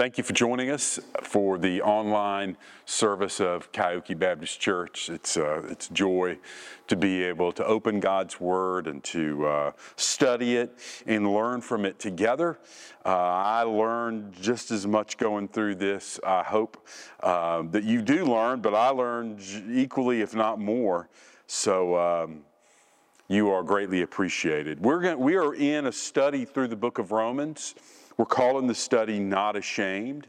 Thank you for joining us for the online service of Coyote Baptist Church. It's a joy to be able to open God's Word and to study it and learn from it together. I learned just as much going through this. I hope that you do learn, but I learned equally, if not more. So you are greatly appreciated. We are in a study through the book of Romans. We're calling the study Not Ashamed.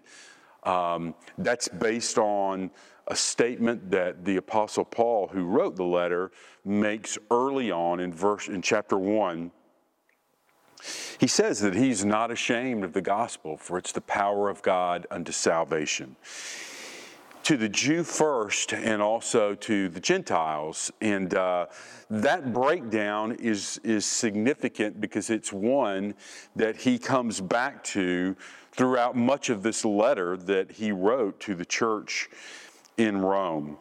That's based on a statement that the Apostle Paul, who wrote the letter, makes early on in chapter 1. He says that he's not ashamed of the gospel, for it's the power of God unto salvation. To the Jew first, and also to the Gentiles. And that breakdown is significant because it's one that he comes back to throughout much of this letter that he wrote to the church in Rome.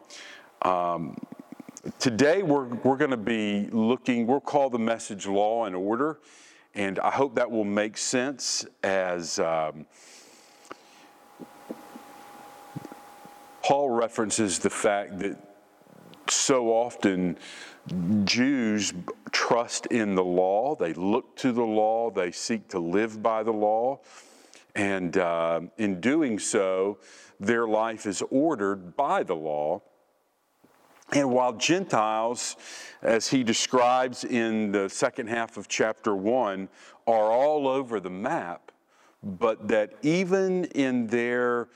Today we're going to be looking, we'll call the message Law and Order, and I hope that will make sense as Paul references the fact that so often Jews trust in the law. They look to the law. They seek to live by the law. And in doing so, their life is ordered by the law. And while Gentiles, as he describes in the second half of chapter 1, are all over the map, but that even in their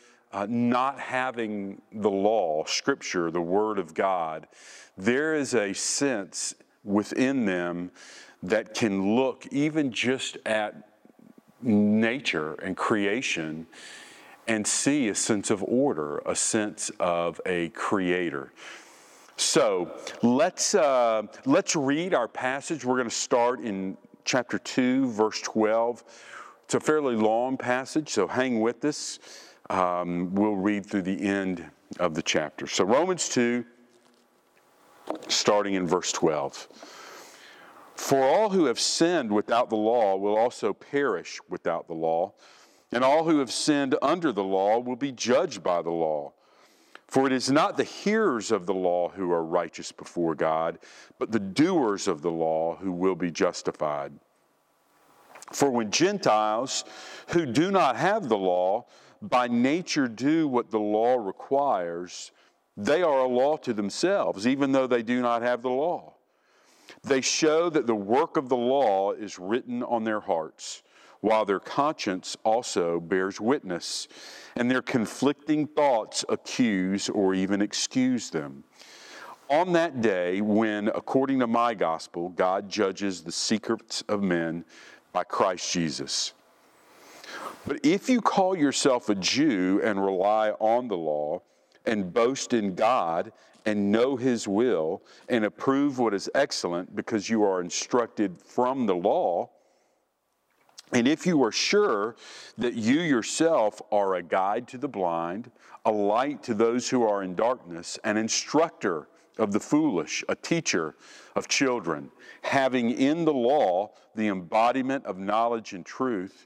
not having the law, Scripture, the Word of God, there is a sense within them that can look even just at nature and creation and see a sense of order, a sense of a creator. So let's read our passage. We're going to start in chapter 2, verse 12. It's a fairly long passage, so hang with us. We'll read through the end of the chapter. So Romans 2, starting in verse 12. For all who have sinned without the law will also perish without the law, and all who have sinned under the law will be judged by the law. For it is not the hearers of the law who are righteous before God, but the doers of the law who will be justified. For when Gentiles who do not have the law by nature do what the law requires, they are a law to themselves, even though they do not have the law. They show that the work of the law is written on their hearts, while their conscience also bears witness, and their conflicting thoughts accuse or even excuse them. On that day when, according to my gospel, God judges the secrets of men by Christ Jesus. But if you call yourself a Jew and rely on the law and boast in God and know His will and approve what is excellent because you are instructed from the law, and if you are sure that you yourself are a guide to the blind, a light to those who are in darkness, an instructor of the foolish, a teacher of children, having in the law the embodiment of knowledge and truth,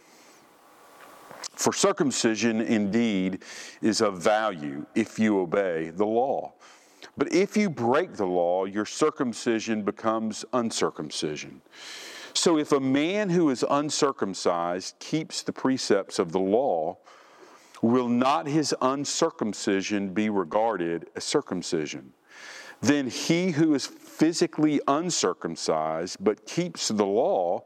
For circumcision indeed is of value if you obey the law. But if you break the law, your circumcision becomes uncircumcision. So if a man who is uncircumcised keeps the precepts of the law, will not his uncircumcision be regarded as circumcision? Then he who is physically uncircumcised but keeps the law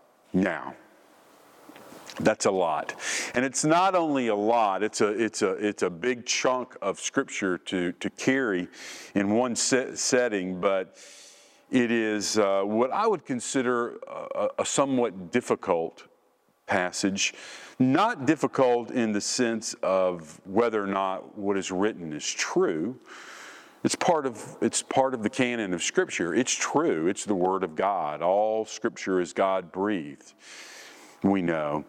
Now, that's a lot. And it's not only a lot, it's a big chunk of scripture to carry in one setting, but it is what I would consider a somewhat difficult passage. Not difficult in the sense of whether or not what is written is true. It's part of the canon of Scripture. It's true. It's the Word of God. All Scripture is God-breathed, we know.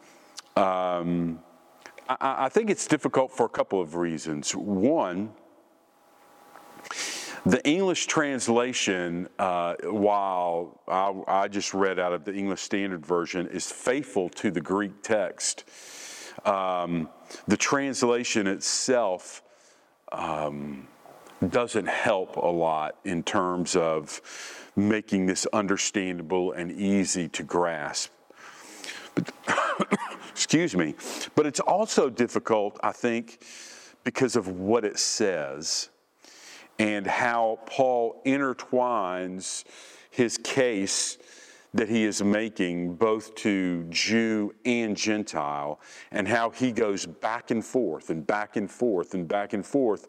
I think it's difficult for a couple of reasons. One, the English translation, while I just read out of the English Standard Version, is faithful to the Greek text. The translation itself doesn't help a lot in terms of making this understandable and easy to grasp. But, excuse me. But it's also difficult, I think, because of what it says and how Paul intertwines his case that he is making both to Jew and Gentile, and how he goes back and forth and back and forth and back and forth,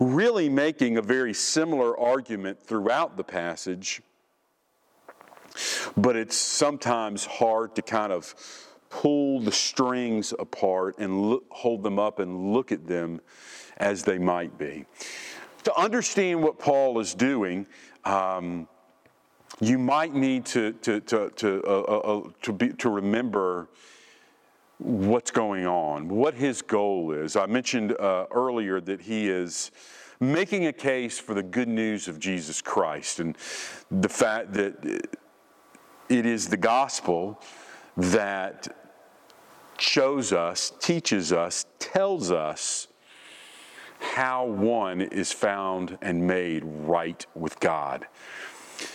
really making a very similar argument throughout the passage, but it's sometimes hard to kind of pull the strings apart and hold them up and look at them as they might be. To understand what Paul is doing, you might need to remember what's going on, what his goal is. I mentioned earlier that he is making a case for the good news of Jesus Christ and the fact that it is the gospel that shows us, teaches us, tells us how one is found and made right with God.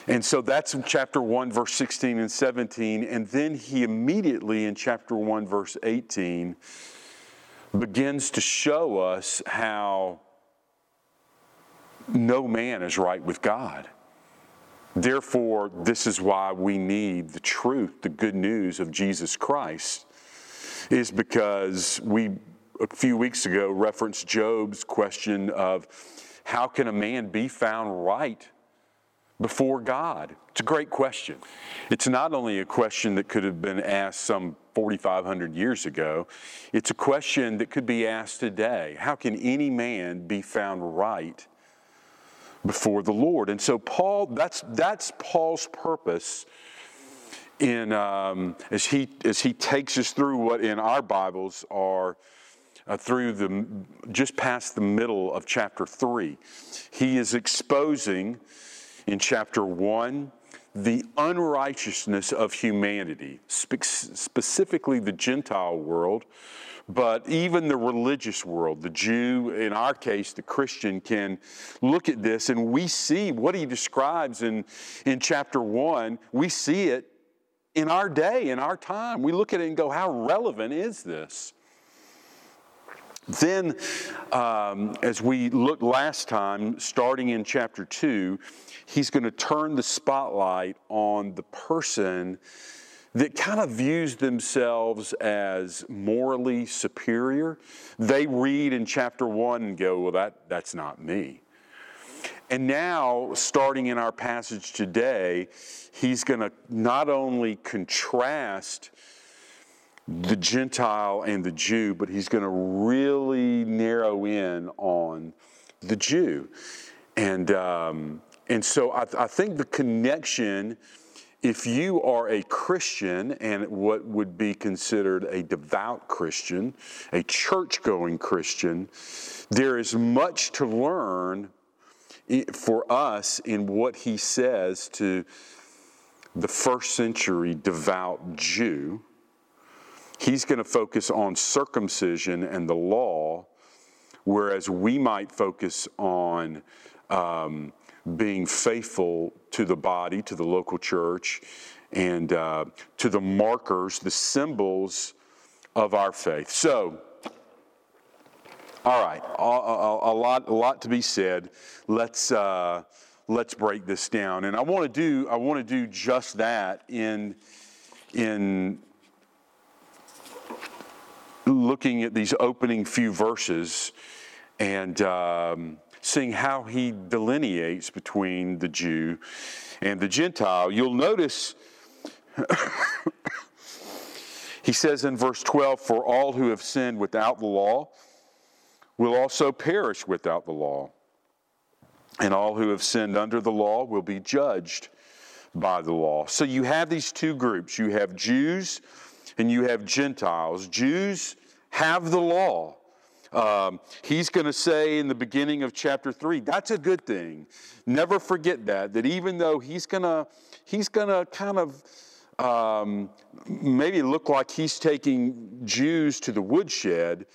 And so that's in chapter 1, verse 16 and 17. And then he immediately in chapter 1, verse 18, begins to show us how no man is right with God. Therefore, this is why we need the truth, the good news of Jesus Christ, is because we, a few weeks ago, referenced Job's question of how can a man be found right before God? It's a great question. It's not only a question that could have been asked some 4,500 years ago. It's a question that could be asked today. How can any man be found right before the Lord? And so Paul, that's Paul's purpose in as he takes us through what in our Bibles are through the just past the middle of chapter 3. He is exposing in chapter 1, the unrighteousness of humanity, specifically the Gentile world, but even the religious world. The Jew, in our case, the Christian, can look at this, and we see what he describes in chapter 1. We see it in our day, in our time. We look at it and go, how relevant is this? Then, as we looked last time, starting in chapter 2, he's going to turn the spotlight on the person that kind of views themselves as morally superior. They read in chapter 1 and go, well, that's not me. And now, starting in our passage today, he's going to not only contrast the Gentile and the Jew, but he's going to really narrow in on the Jew. And so I think the connection, if you are a Christian and what would be considered a devout Christian, a church-going Christian, there is much to learn for us in what he says to the first century devout Jew. He's going to focus on circumcision and the law, whereas we might focus on being faithful to the body, to the local church, and to the markers, the symbols of our faith. So, all right, a lot to be said. Let's break this down, and I want to do just that in looking at these opening few verses and seeing how he delineates between the Jew and the Gentile. You'll notice he says in verse 12, "For all who have sinned without the law will also perish without the law, and all who have sinned under the law will be judged by the law." So you have these two groups. You have Jews and you have Gentiles. Jews have the law. He's going to say in the beginning of chapter 3, that's a good thing. Never forget that even though he's going to kind of maybe look like he's taking Jews to the woodshed,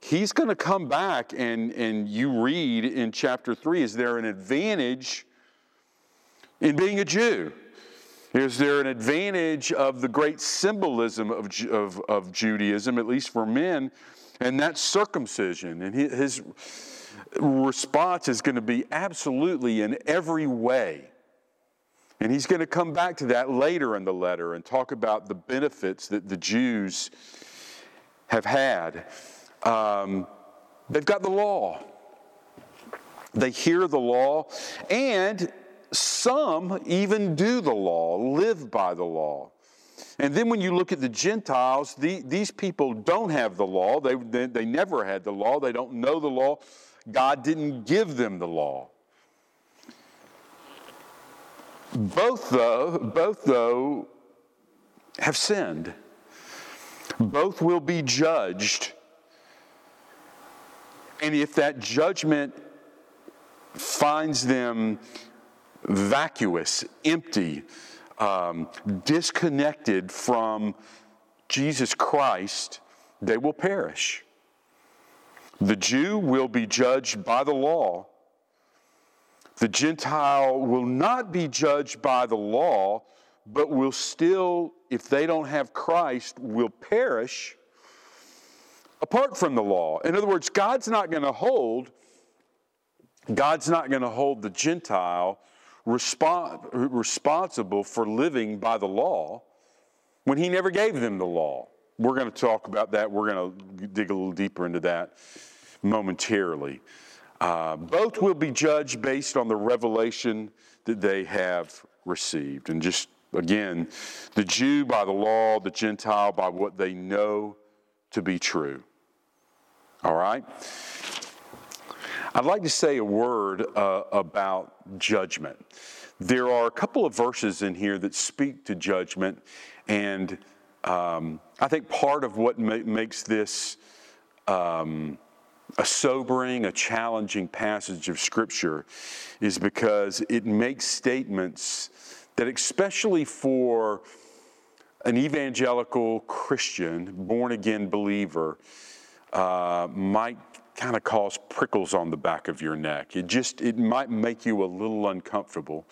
he's going to come back and you read in chapter 3, is there an advantage in being a Jew? Is there an advantage of the great symbolism of Judaism, at least for men, and that's circumcision? And his response is going to be absolutely in every way. And he's going to come back to that later in the letter and talk about the benefits that the Jews have had. They've got the law. They hear the law, and some even do the law, live by the law. And then when you look at the Gentiles, these people don't have the law. They never had the law. They don't know the law. God didn't give them the law. Both, though, have sinned. Both will be judged. And if that judgment finds them vacuous, empty, disconnected from Jesus Christ, they will perish. The Jew will be judged by the law. The Gentile will not be judged by the law, but will still, if they don't have Christ, will perish apart from the law. In other words, God's not going to hold the Gentile responsible for living by the law when he never gave them the law. We're going to talk about that. We're going to dig a little deeper into that momentarily. Both will be judged based on the revelation that they have received. And just, again, the Jew by the law, the Gentile by what they know to be true. All right? I'd like to say a word about judgment. There are a couple of verses in here that speak to judgment, and I think part of what makes this a sobering, a challenging passage of Scripture is because it makes statements that, especially for an evangelical Christian, born-again believer, might kind of cause prickles on the back of your neck. It might make you a little uncomfortable.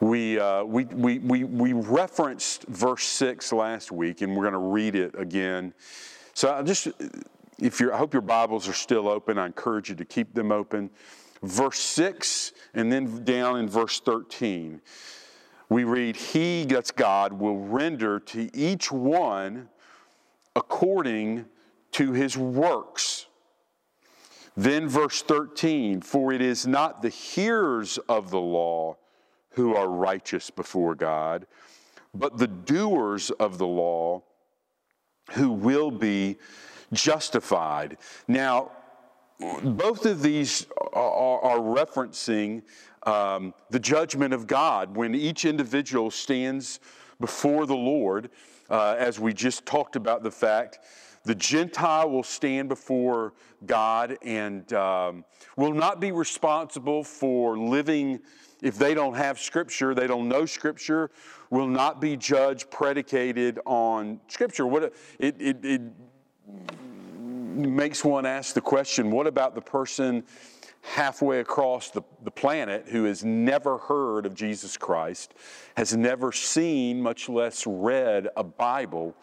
We referenced verse 6 last week, and we're going to read it again. So I hope your Bibles are still open. I encourage you to keep them open. Verse 6, and then down in verse 13, we read, "He," that's God, "will render to each one according to his works." Then verse 13, "For it is not the hearers of the law who are righteous before God, but the doers of the law who will be justified." Now, both of these are referencing the judgment of God when each individual stands before the Lord. As we just talked about the fact, the Gentile will stand before God and will not be responsible for living if they don't have Scripture, they don't know Scripture, will not be judged predicated on Scripture. It makes one ask the question, what about the person halfway across the planet who has never heard of Jesus Christ, has never seen, much less read, a Bible?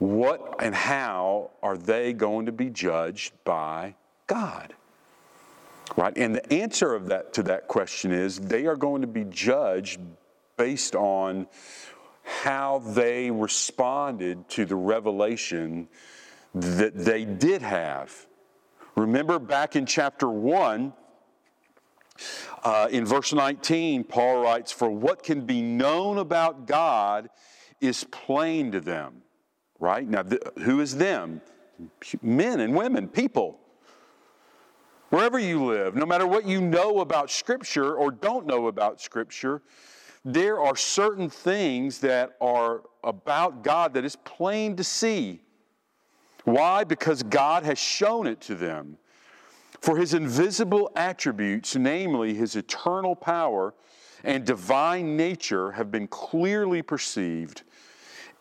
what and how are they going to be judged by God? Right? And the answer of that to that question is they are going to be judged based on how they responded to the revelation that they did have. Remember back in chapter 1, in verse 19, Paul writes, "For what can be known about God is plain to them." Right? Now, who is them? Men and women, people. Wherever you live, no matter what you know about Scripture or don't know about Scripture, there are certain things that are about God that is plain to see. Why? Because God has shown it to them. For his invisible attributes, namely his eternal power and divine nature, have been clearly perceived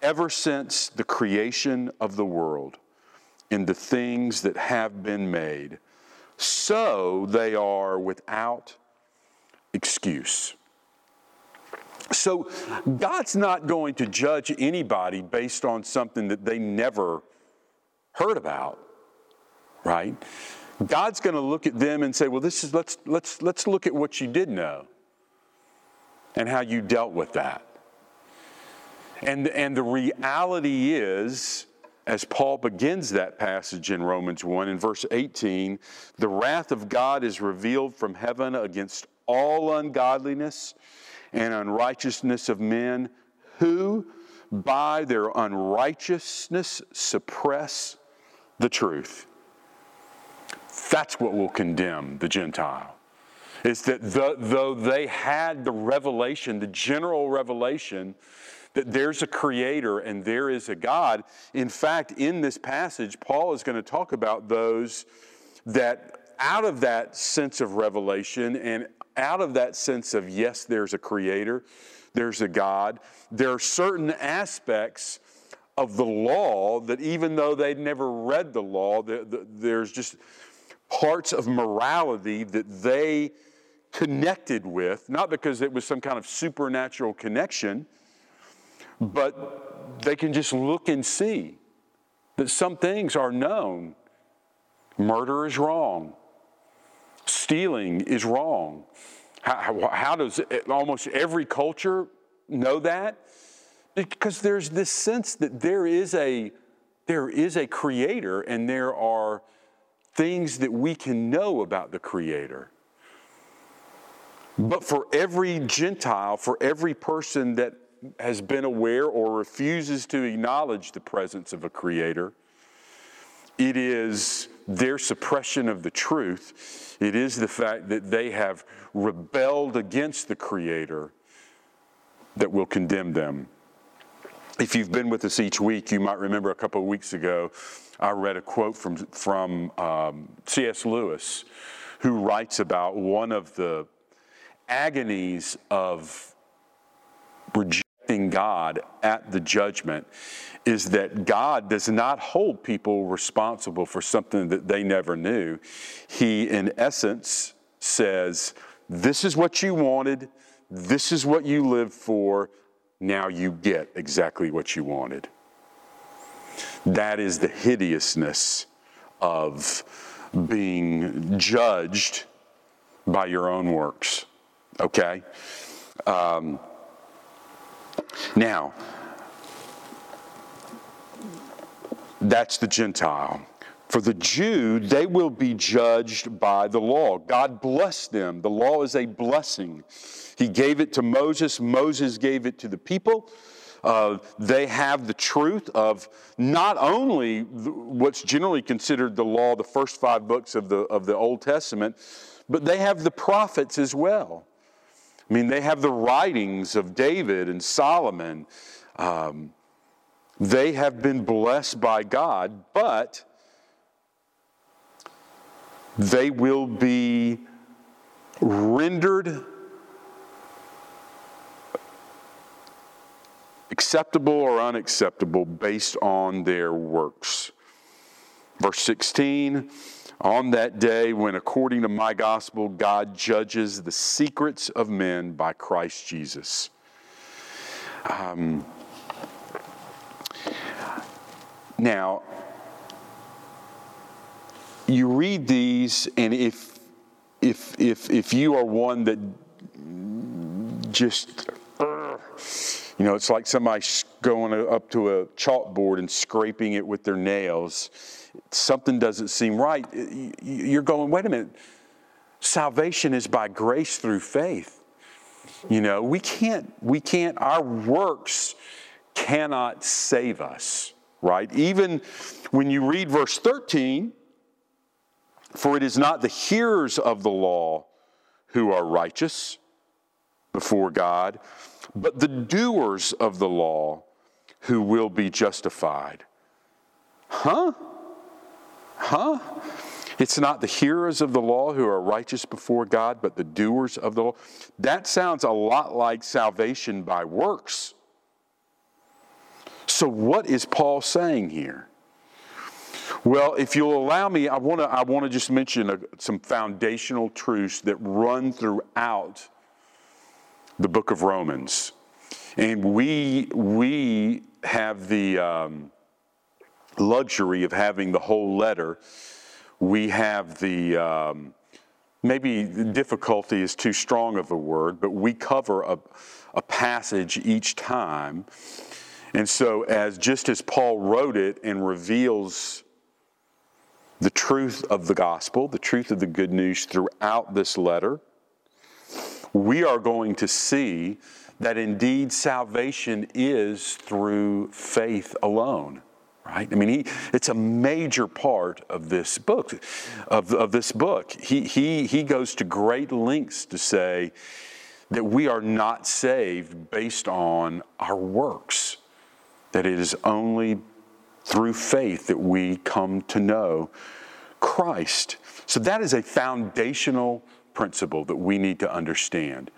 ever since the creation of the world in the things that have been made. So they are without excuse. So God's not going to judge anybody based on something that they never heard about, right? God's going to look at them and say, "Well, this is let's look at what you did know and how you dealt with that." And the reality is, as Paul begins that passage in Romans 1 in verse 18, the wrath of God is revealed from heaven against all ungodliness and unrighteousness of men who, by their unrighteousness, suppress the truth. That's what will condemn the Gentile. Is that though they had the revelation, the general revelation, that there's a creator and there is a God. In fact, in this passage, Paul is going to talk about those that out of that sense of revelation and out of that sense of, yes, there's a creator, there's a God, there are certain aspects of the law that even though they'd never read the law, there's just parts of morality that they connected with, not because it was some kind of supernatural connection, but they can just look and see that some things are known. Murder is wrong. Stealing is wrong. How does almost every culture know that? Because there's this sense that there is a creator and there are things that we can know about the creator. But for every Gentile, for every person that has been aware or refuses to acknowledge the presence of a creator, it is their suppression of the truth. It is the fact that they have rebelled against the creator that will condemn them. If you've been with us each week, you might remember a couple of weeks ago, I read a quote from C.S. Lewis, who writes about one of the agonies of rejection. God at the judgment is that God does not hold people responsible for something that they never knew. He, in essence, says, "This is what you wanted, this is what you lived for, now you get exactly what you wanted." That is the hideousness of being judged by your own works, okay? Now, that's the Gentile. For the Jew, they will be judged by the law. God blessed them. The law is a blessing. He gave it to Moses. Moses gave it to the people. They have the truth of not only what's generally considered the law, the first 5 books of the Old Testament, but they have the prophets as well. I mean, they have the writings of David and Solomon. They have been blessed by God, but they will be rendered acceptable or unacceptable based on their works. Verse 16, "On that day when, according to my gospel, God judges the secrets of men by Christ Jesus." Now, you read these, and if you are one that just, you know, it's like somebody going up to a chalkboard and scraping it with their nails. Something doesn't seem right. You're going, wait a minute. Salvation is by grace through faith. You know, we can't, our works cannot save us, right? Even when you read verse 13, for it is not the hearers of the law who are righteous before God, but the doers of the law who will be justified. Huh? It's not the hearers of the law who are righteous before God, but the doers of the law. That sounds a lot like salvation by works. So what is Paul saying here? Well, if you'll allow me, I want to just mention some foundational truths that run throughout the book of Romans. And we have the luxury of having the whole letter. We have the, maybe difficulty is too strong of a word, but we cover a passage each time. And so just as Paul wrote it and reveals the truth of the gospel, the truth of the good news throughout this letter, we are going to see that indeed salvation is through faith alone. Right? I mean, it's a major part of this book. He goes to great lengths to say that we are not saved based on our works, that it is only through faith that we come to know Christ. So that is a foundational principle that we need to understand.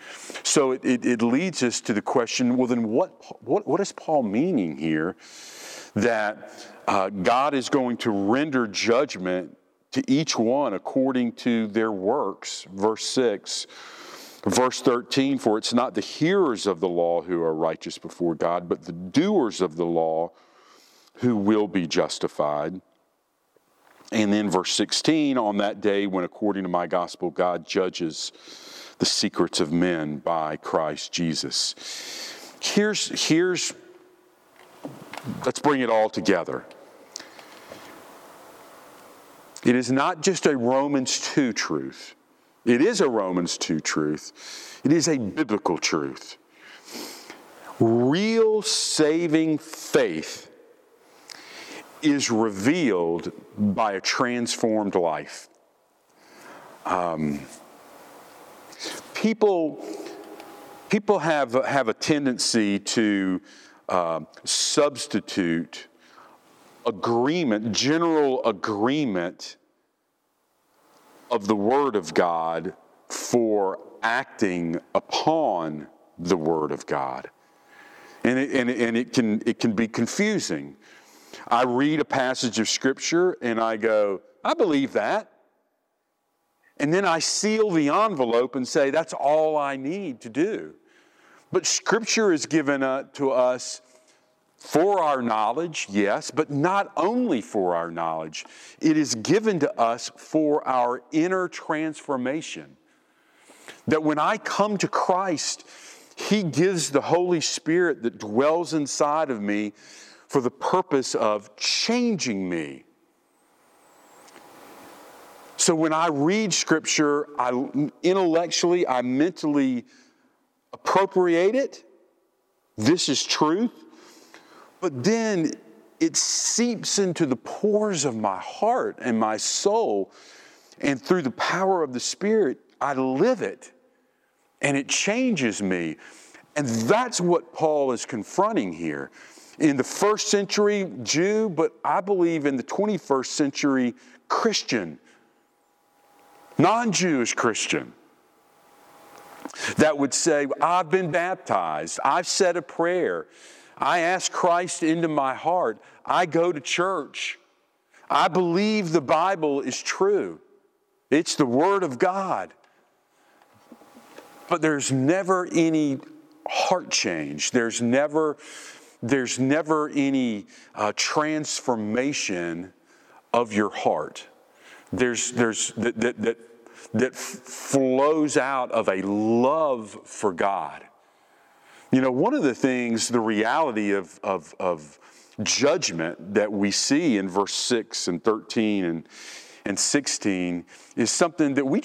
So it leads us to the question: well, then, what is Paul meaning here? That God is going to render judgment to each one according to their works. Verse 6, verse 13, for it's not the hearers of the law who are righteous before God, but the doers of the law who will be justified. And then verse 16, on that day when according to my gospel God judges the secrets of men by Christ Jesus. Here's let's bring it all together. It is not just a Romans 2 truth. It is a Romans 2 truth. It is a biblical truth. Real saving faith is revealed by a transformed life. People have a tendency to substitute agreement, general agreement of the Word of God for acting upon the Word of God. And it can be confusing. I read a passage of Scripture and I go, I believe that. And then I seal the envelope and say, that's all I need to do. But Scripture is given to us for our knowledge, yes, but not only for our knowledge. It is given to us for our inner transformation. That when I come to Christ, He gives the Holy Spirit that dwells inside of me for the purpose of changing me. So when I read Scripture, I mentally appropriate it. This is truth. But then it seeps into the pores of my heart and my soul. And through the power of the Spirit, I live it. And it changes me. And that's what Paul is confronting here. In the first century Jew, but I believe in the 21st century Christian, non-Jewish Christian, that would say, I've been baptized, I've said a prayer, I ask Christ into my heart, I go to church, I believe the Bible is true, it's the Word of God. But there's never any heart change, there's never there's never any transformation of your heart. That flows out of a love for God. You know, one of the things, the reality of judgment that we see in verse 6 and 13 and 16 is something that we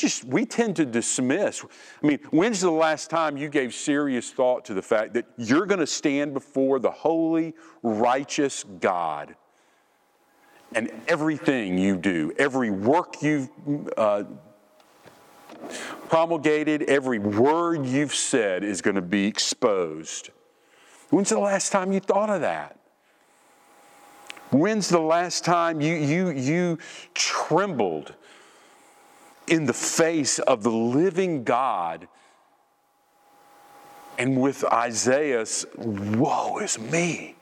tend to dismiss. I mean, when's the last time you gave serious thought to the fact that you're going to stand before the holy, righteous God? And everything you do, every work you've promulgated, every word you've said is going to be exposed. When's the last time you thought of that? When's the last time you trembled in the face of the living God and with Isaiah's, woe is me?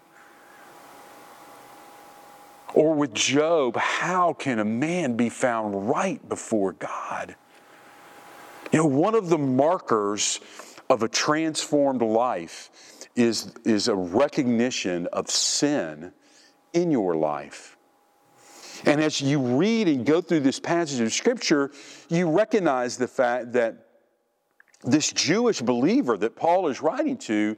Or with Job, how can a man be found right before God? You know, one of the markers of a transformed life is a recognition of sin in your life. And as you read and go through this passage of Scripture, you recognize the fact that this Jewish believer that Paul is writing to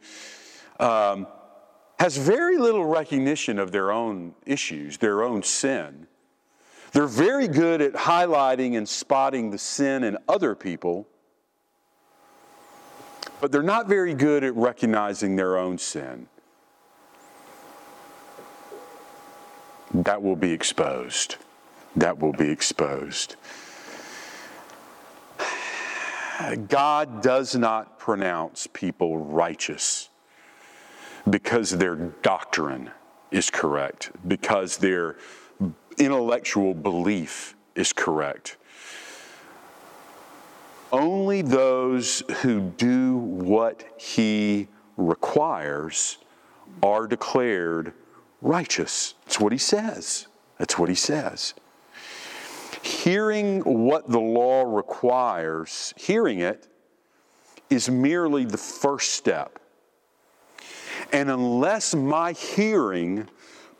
has very little recognition of their own issues, their own sin. They're very good at highlighting and spotting the sin in other people, but they're not very good at recognizing their own sin. That will be exposed. That will be exposed. God does not pronounce people righteous because their doctrine is correct, because their intellectual belief is correct. Only those who do what he requires are declared righteous. That's what he says. That's what he says. Hearing what the law requires, hearing it, is merely the first step. And unless my hearing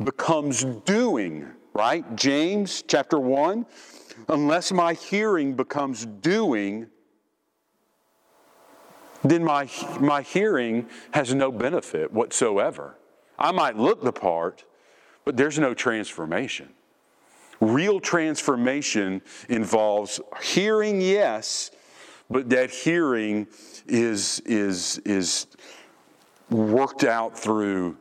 becomes doing, right? James chapter 1, unless my hearing becomes doing, then my hearing has no benefit whatsoever. I might look the part, but there's no transformation. Real transformation involves hearing, yes, but that hearing is worked out through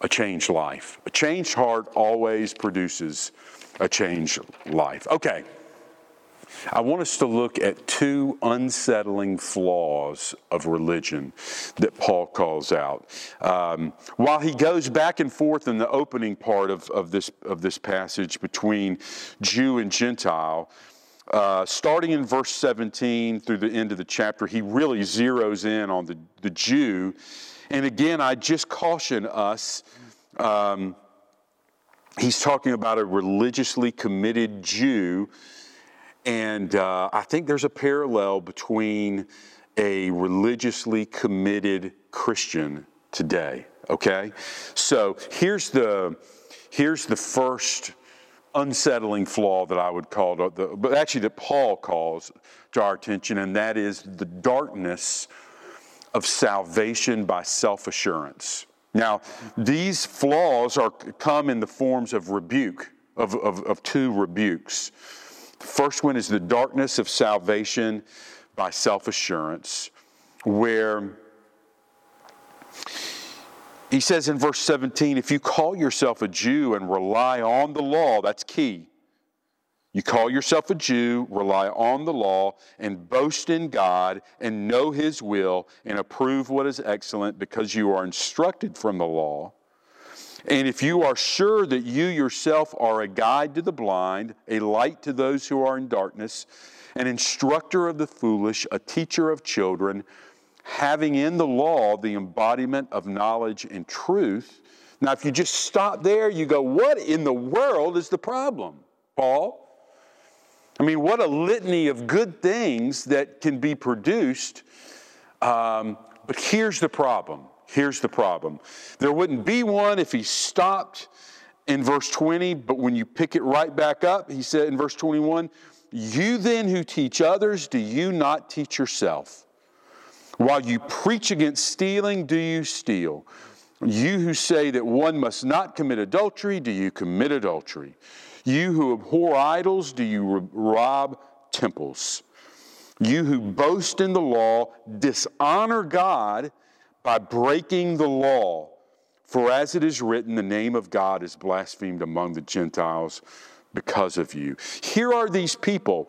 a changed life. A changed heart always produces a changed life. Okay, I want us to look at two unsettling flaws of religion that Paul calls out. While he goes back and forth in the opening part of this passage between Jew and Gentile, starting in verse 17 through the end of the chapter, he really zeroes in on the Jew. And again, I just caution us, he's talking about a religiously committed Jew. And I think there's a parallel between a religiously committed Christian today, okay? So here's the first unsettling flaw that I would call, but actually that Paul calls to our attention, and that is the darkness of salvation by self-assurance. Now, these flaws come in the forms of rebuke, of two rebukes. The first one is the darkness of salvation by self-assurance, where he says in verse 17, if you call yourself a Jew and rely on the law, that's key. You call yourself a Jew, rely on the law, and boast in God, and know his will, and approve what is excellent, because you are instructed from the law. And if you are sure that you yourself are a guide to the blind, a light to those who are in darkness, an instructor of the foolish, a teacher of children, having in the law the embodiment of knowledge and truth. Now, if you just stop there, you go, what in the world is the problem, Paul? I mean, what a litany of good things that can be produced. But here's the problem. Here's the problem. There wouldn't be one if he stopped in verse 20, but when you pick it right back up, he said in verse 21, "You then who teach others, do you not teach yourself? While you preach against stealing, do you steal? You who say that one must not commit adultery, do you commit adultery? You who abhor idols, do you rob temples? You who boast in the law, dishonor God by breaking the law. For as it is written, the name of God is blasphemed among the Gentiles because of you." Here are these people.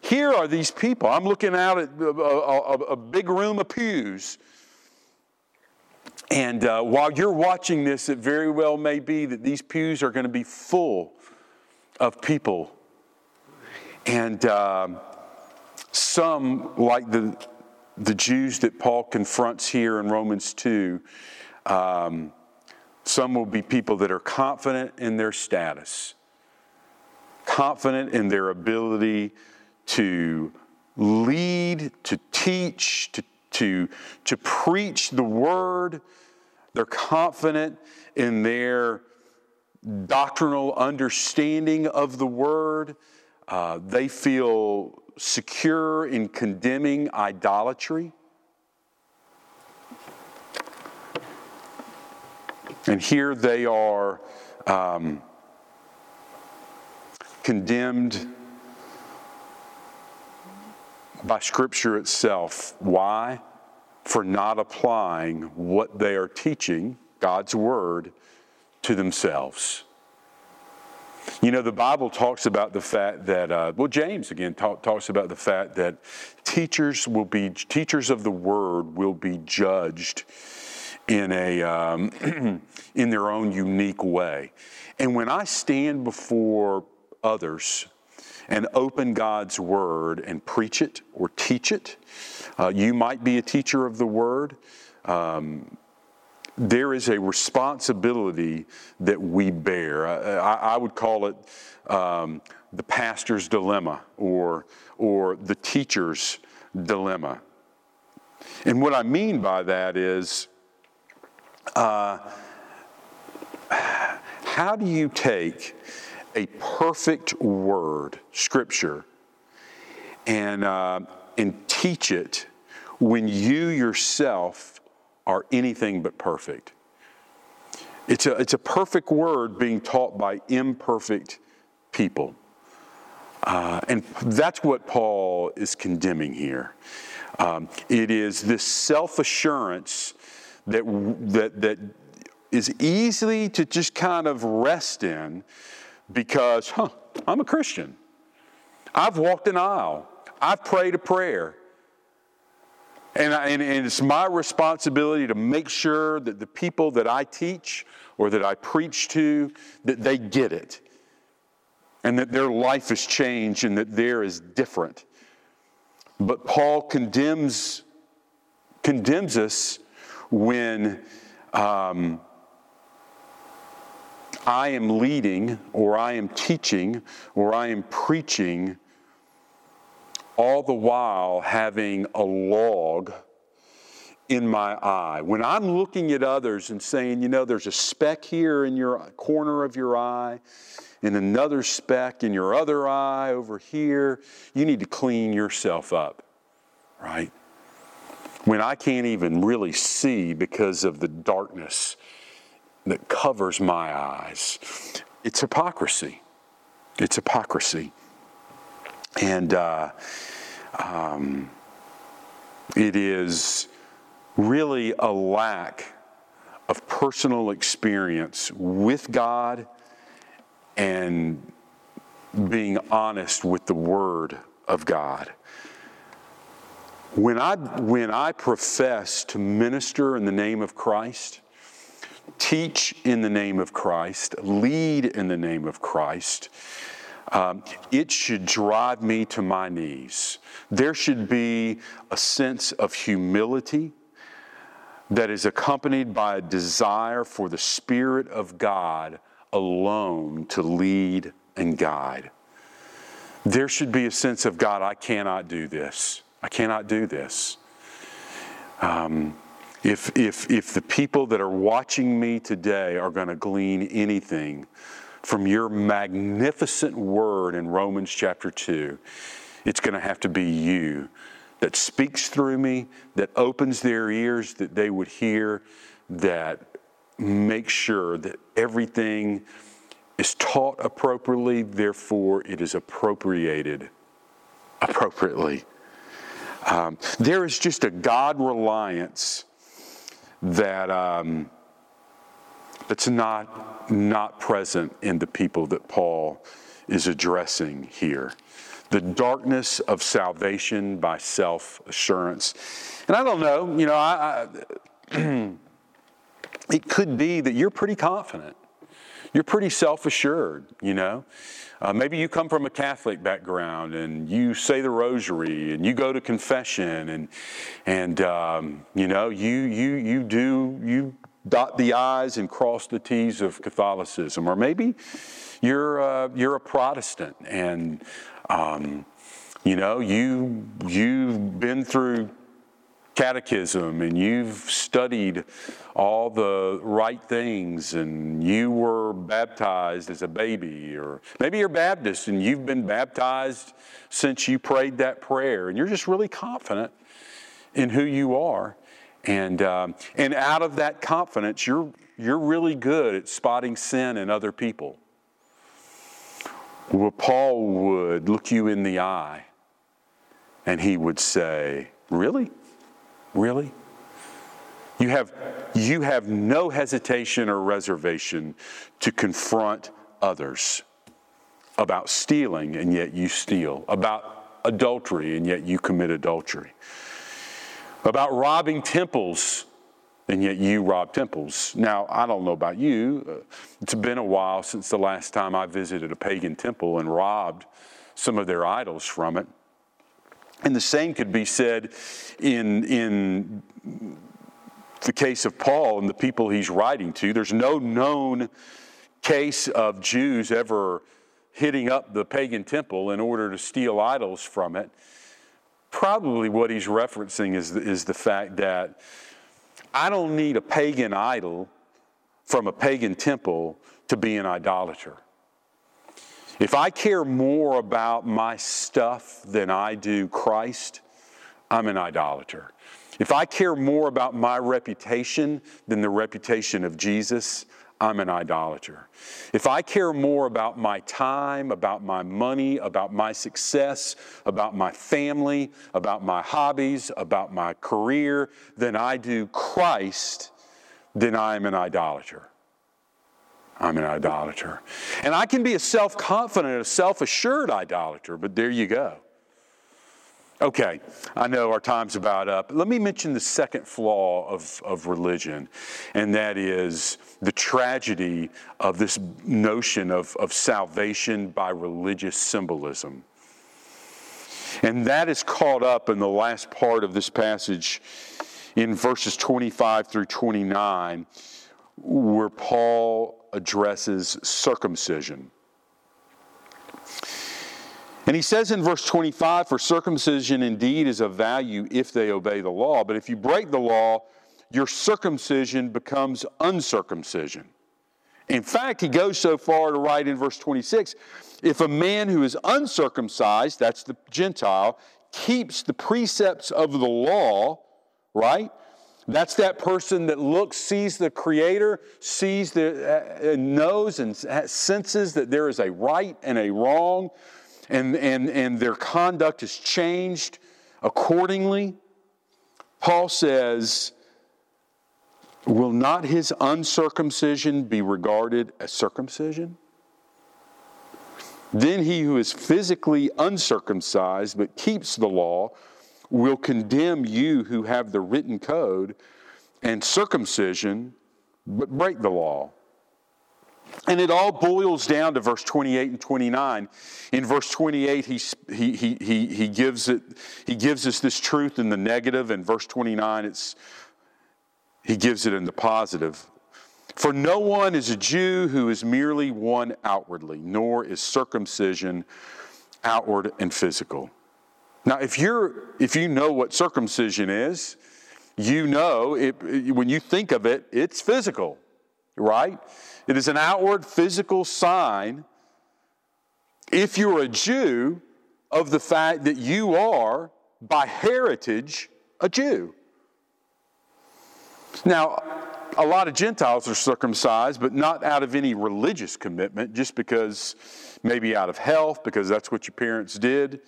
Here are these people. I'm looking out at a big room of pews. And while you're watching this, it very well may be that these pews are going to be full of people. And some, like the Jews that Paul confronts here in Romans 2, some will be people that are confident in their status, confident in their ability to lead, to teach, to preach the word. They're confident in their doctrinal understanding of the word. They feel secure in condemning idolatry. And here they are condemned by Scripture itself. Why? For not applying what they are teaching, God's Word, to themselves. You know, the Bible talks about the fact that, James again talks about the fact that teachers of the Word will be judged in a in their own unique way. And when I stand before others and open God's Word and preach it or teach it, you might be a teacher of the Word. There is a responsibility that we bear. I would call it the pastor's dilemma or the teacher's dilemma. And what I mean by that is, how do you take a perfect word, Scripture, and teach it when you yourself are anything but perfect? It's a perfect word being taught by imperfect people. And that's what Paul is condemning here. It is this self-assurance that is easily to just kind of rest in because, I'm a Christian. I've walked an aisle. I've prayed a prayer. And it's my responsibility to make sure that the people that I teach or that I preach to, that they get it. And that their life is changed and that there is different. But Paul condemns us when I am leading or I am teaching or I am preaching, all the while having a log in my eye. When I'm looking at others and saying, there's a speck here in your corner of your eye and another speck in your other eye over here, you need to clean yourself up, right? When I can't even really see because of the darkness that covers my eyes. It's hypocrisy. It's hypocrisy. And it is really a lack of personal experience with God and being honest with the Word of God. When I profess to minister in the name of Christ, teach in the name of Christ, lead in the name of Christ, it should drive me to my knees. There should be a sense of humility that is accompanied by a desire for the Spirit of God alone to lead and guide. There should be a sense of, God, I cannot do this. I cannot do this. If the people that are watching me today are going to glean anything from your magnificent word in Romans chapter 2, it's going to have to be you that speaks through me, that opens their ears, that they would hear, that makes sure that everything is taught appropriately, therefore it is appropriated appropriately. There is just a God reliance that that's not present in the people that Paul is addressing here. The darkness of salvation by self-assurance. And I don't know, it could be that you're pretty confident. You're pretty self-assured, Maybe you come from a Catholic background and you say the rosary and you go to confession and you dot the I's and cross the T's of Catholicism. Or maybe you're a Protestant and you've been through catechism and you've studied all the right things and you were baptized as a baby, or maybe you're Baptist and you've been baptized since you prayed that prayer and you're just really confident in who you are, and out of that confidence you're really good at spotting sin in other people. Well, Paul would look you in the eye and he would say, really? Really? You have no hesitation or reservation to confront others about stealing, and yet you steal. About adultery, and yet you commit adultery. About robbing temples, and yet you rob temples. Now, I don't know about you. It's been a while since the last time I visited a pagan temple and robbed some of their idols from it. And the same could be said in the case of Paul and the people he's writing to. There's no known case of Jews ever hitting up the pagan temple in order to steal idols from it. Probably what he's referencing is the fact that I don't need a pagan idol from a pagan temple to be an idolater. If I care more about my stuff than I do Christ, I'm an idolater. If I care more about my reputation than the reputation of Jesus, I'm an idolater. If I care more about my time, about my money, about my success, about my family, about my hobbies, about my career than I do Christ, then I am an idolater. I'm an idolater. And I can be a self-confident, a self-assured idolater, but there you go. Okay, I know our time's about up. Let me mention the second flaw of religion, and that is the tragedy of this notion of salvation by religious symbolism. And that is caught up in the last part of this passage in verses 25 through 29, where Paul addresses circumcision. And he says in verse 25, "For circumcision indeed is of value if they obey the law, but if you break the law, your circumcision becomes uncircumcision." In fact, he goes so far to write in verse 26, "If a man who is uncircumcised," that's the Gentile, "keeps the precepts of the law," right? That's that person that looks, sees the Creator, knows and senses that there is a right and a wrong, and their conduct is changed accordingly. Paul says, "Will not his uncircumcision be regarded as circumcision? Then he who is physically uncircumcised but keeps the law will condemn you who have the written code and circumcision, but break the law." And it all boils down to verse 28 and 29. In verse 28, he gives us this truth in the negative. In verse 29, he gives it in the positive. "For no one is a Jew who is merely one outwardly, nor is circumcision outward and physical." Now, if you know what circumcision is, you know, when you think of it, it's physical, right? It is an outward physical sign, if you're a Jew, of the fact that you are, by heritage, a Jew. Now, a lot of Gentiles are circumcised, but not out of any religious commitment, just because, maybe out of health, because that's what your parents did.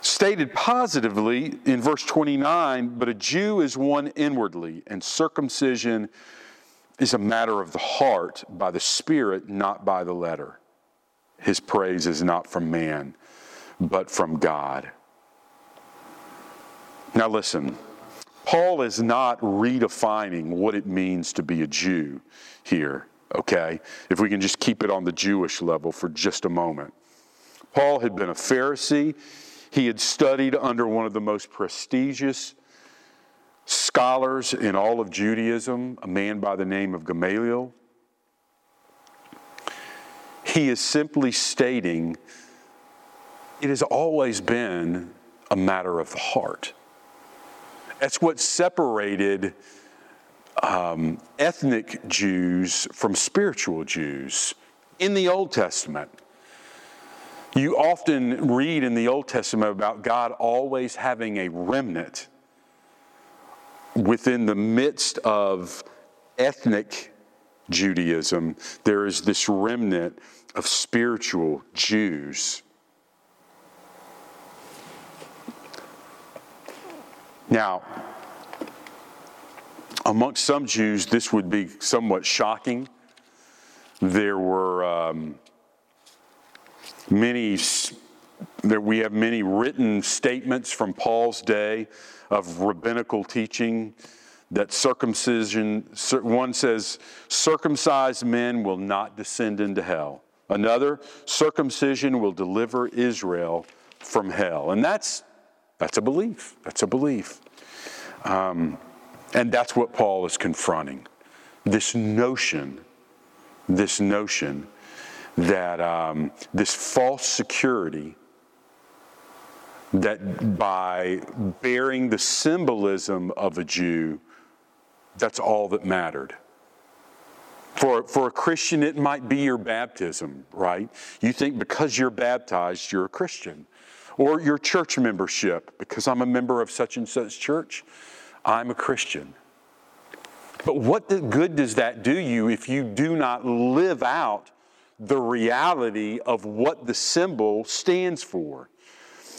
Stated positively in verse 29, but a Jew is one inwardly, and circumcision is a matter of the heart, by the Spirit, not by the letter. His praise is not from man, but from God. Now listen, Paul is not redefining what it means to be a Jew here, okay? If we can just keep it on the Jewish level for just a moment. Paul had been a Pharisee. He had studied under one of the most prestigious scholars in all of Judaism, a man by the name of Gamaliel. He is simply stating, it has always been a matter of the heart. That's what separated ethnic Jews from spiritual Jews in the Old Testament. You often read in the Old Testament about God always having a remnant within the midst of ethnic Judaism. There is this remnant of spiritual Jews. Now, amongst some Jews, this would be somewhat shocking. There were many written statements from Paul's day of rabbinical teaching that circumcision, one says, circumcised men will not descend into hell. Another, circumcision will deliver Israel from hell. And that's a belief. That's a belief. And that's what Paul is confronting. This notion that this false security that by bearing the symbolism of a Jew, that's all that mattered. For a Christian, it might be your baptism, right? You think because you're baptized, you're a Christian. Or your church membership, because I'm a member of such and such church, I'm a Christian. But what good does that do you if you do not live out the reality of what the symbol stands for?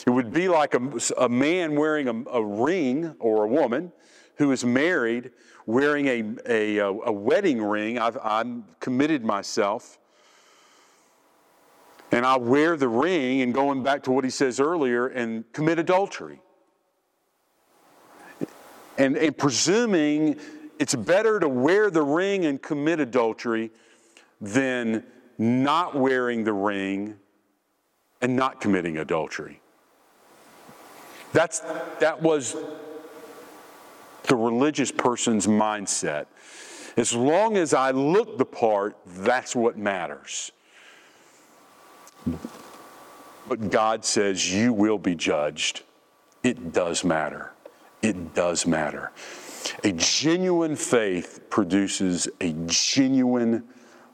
It would be like a man wearing a ring, or a woman who is married wearing a wedding ring. I'm committed myself. And I wear the ring, and going back to what he says earlier, and commit adultery. And presuming it's better to wear the ring and commit adultery than not wearing the ring and not committing adultery. That was the religious person's mindset. As long as I look the part, that's what matters. But God says, you will be judged. It does matter. It does matter. A genuine faith produces a genuine,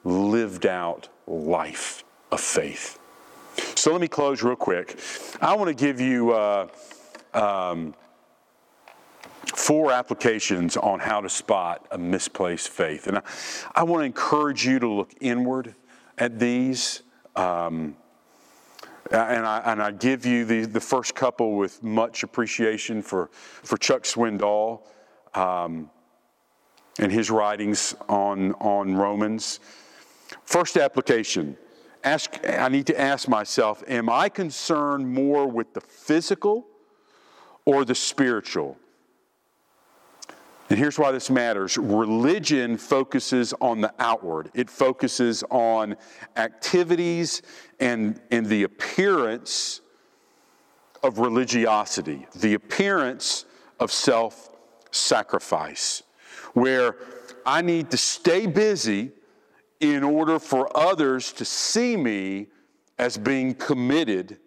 lived out life of faith. So let me close real quick. I want to give you four applications on how to spot a misplaced faith. And I want to encourage you to look inward at these. And I give you the first couple with much appreciation for Chuck Swindoll and his writings on Romans. First application, I need to ask myself, am I concerned more with the physical or the spiritual? And here's why this matters. Religion focuses on the outward. It focuses on activities and the appearance of religiosity, the appearance of self-sacrifice, where I need to stay busy in order for others to see me as being committed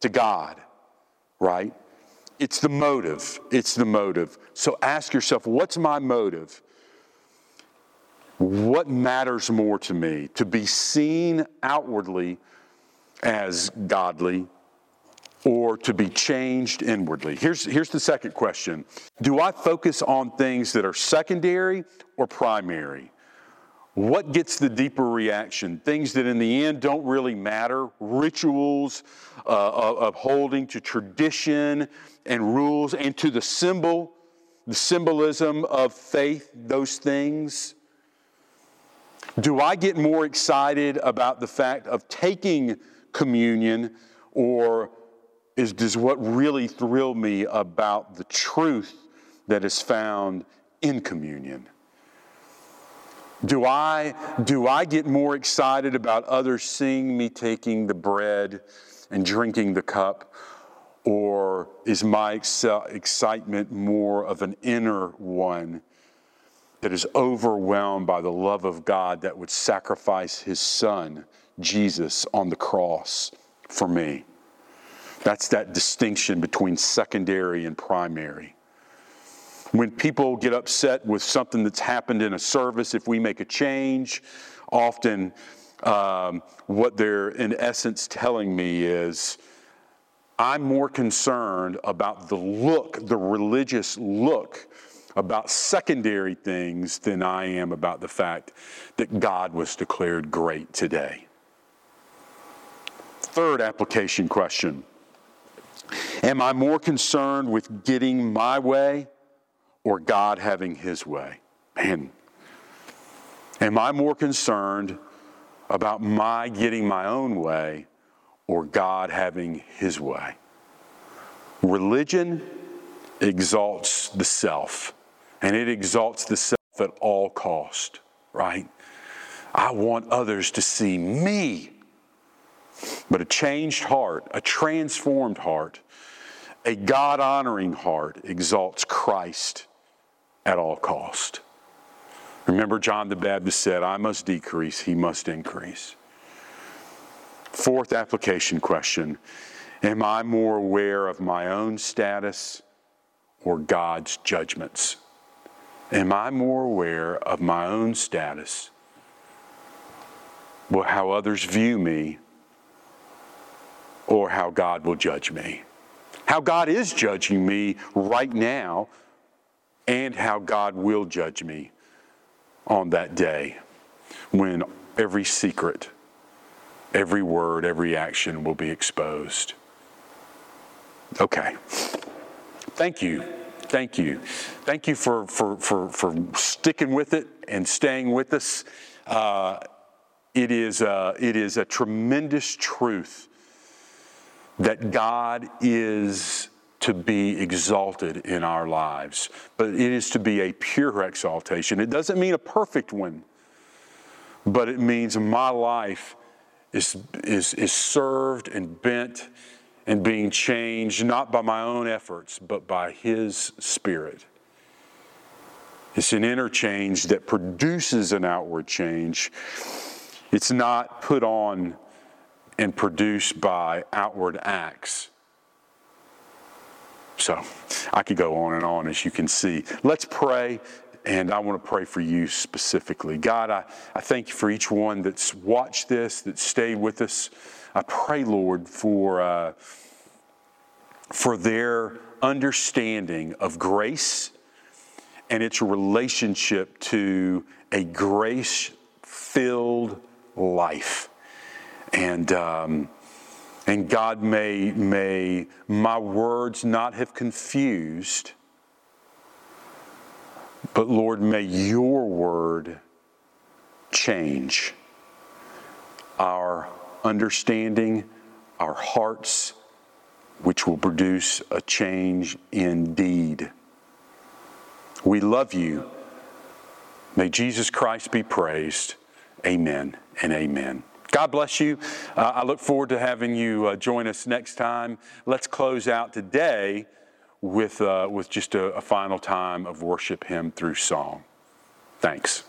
to God, right? It's the motive. It's the motive. So ask yourself, what's my motive? What matters more to me? To be seen outwardly as godly or to be changed inwardly? Here's the second question. Do I focus on things that are secondary or primary? What gets the deeper reaction? Things that in the end don't really matter, rituals, upholding to tradition and rules and to the symbolism of faith, those things. Do I get more excited about the fact of taking communion, or does what really thrill me about the truth that is found in communion? Do I get more excited about others seeing me taking the bread and drinking the cup, or is my excitement more of an inner one that is overwhelmed by the love of God that would sacrifice his son, Jesus, on the cross for me? That's that distinction between secondary and primary. When people get upset with something that's happened in a service, if we make a change, often what they're in essence telling me is, I'm more concerned about the look, the religious look, about secondary things than I am about the fact that God was declared great today. Third application question. Am I more concerned with getting my way or God having his way? Man, am I more concerned about my getting my own way or God having his way? Religion exalts the self, and it exalts the self at all cost, right? I want others to see me. But a changed heart, a transformed heart, a God-honoring heart exalts Christ at all cost. Remember, John the Baptist said, I must decrease, he must increase. Fourth application question. Am I more aware of my own status or God's judgments? Am I more aware of my own status, or how others view me, or how God will judge me? How God is judging me right now, and how God will judge me on that day when every secret, every word, every action will be exposed. Okay. Thank you. Thank you. Thank you for sticking with it and staying with us. It is a tremendous truth that God is to be exalted in our lives, but it is to be a pure exaltation. It doesn't mean a perfect one, but it means my life is served and bent and being changed, not by my own efforts, but by his Spirit. It's an inner change that produces an outward change. It's not put on and produced by outward acts. So I could go on as you can see. Let's pray, and I want to pray for you specifically. God, I thank you for each one that's watched this, that stayed with us. I pray, Lord, for their understanding of grace and its relationship to a grace-filled life. And God, may my words not have confused, but Lord, may your word change our understanding, our hearts, which will produce a change indeed. We love you. May Jesus Christ be praised. Amen and amen. God bless you. I look forward to having you join us next time. Let's close out today with just a final time of worship him through song. Thanks.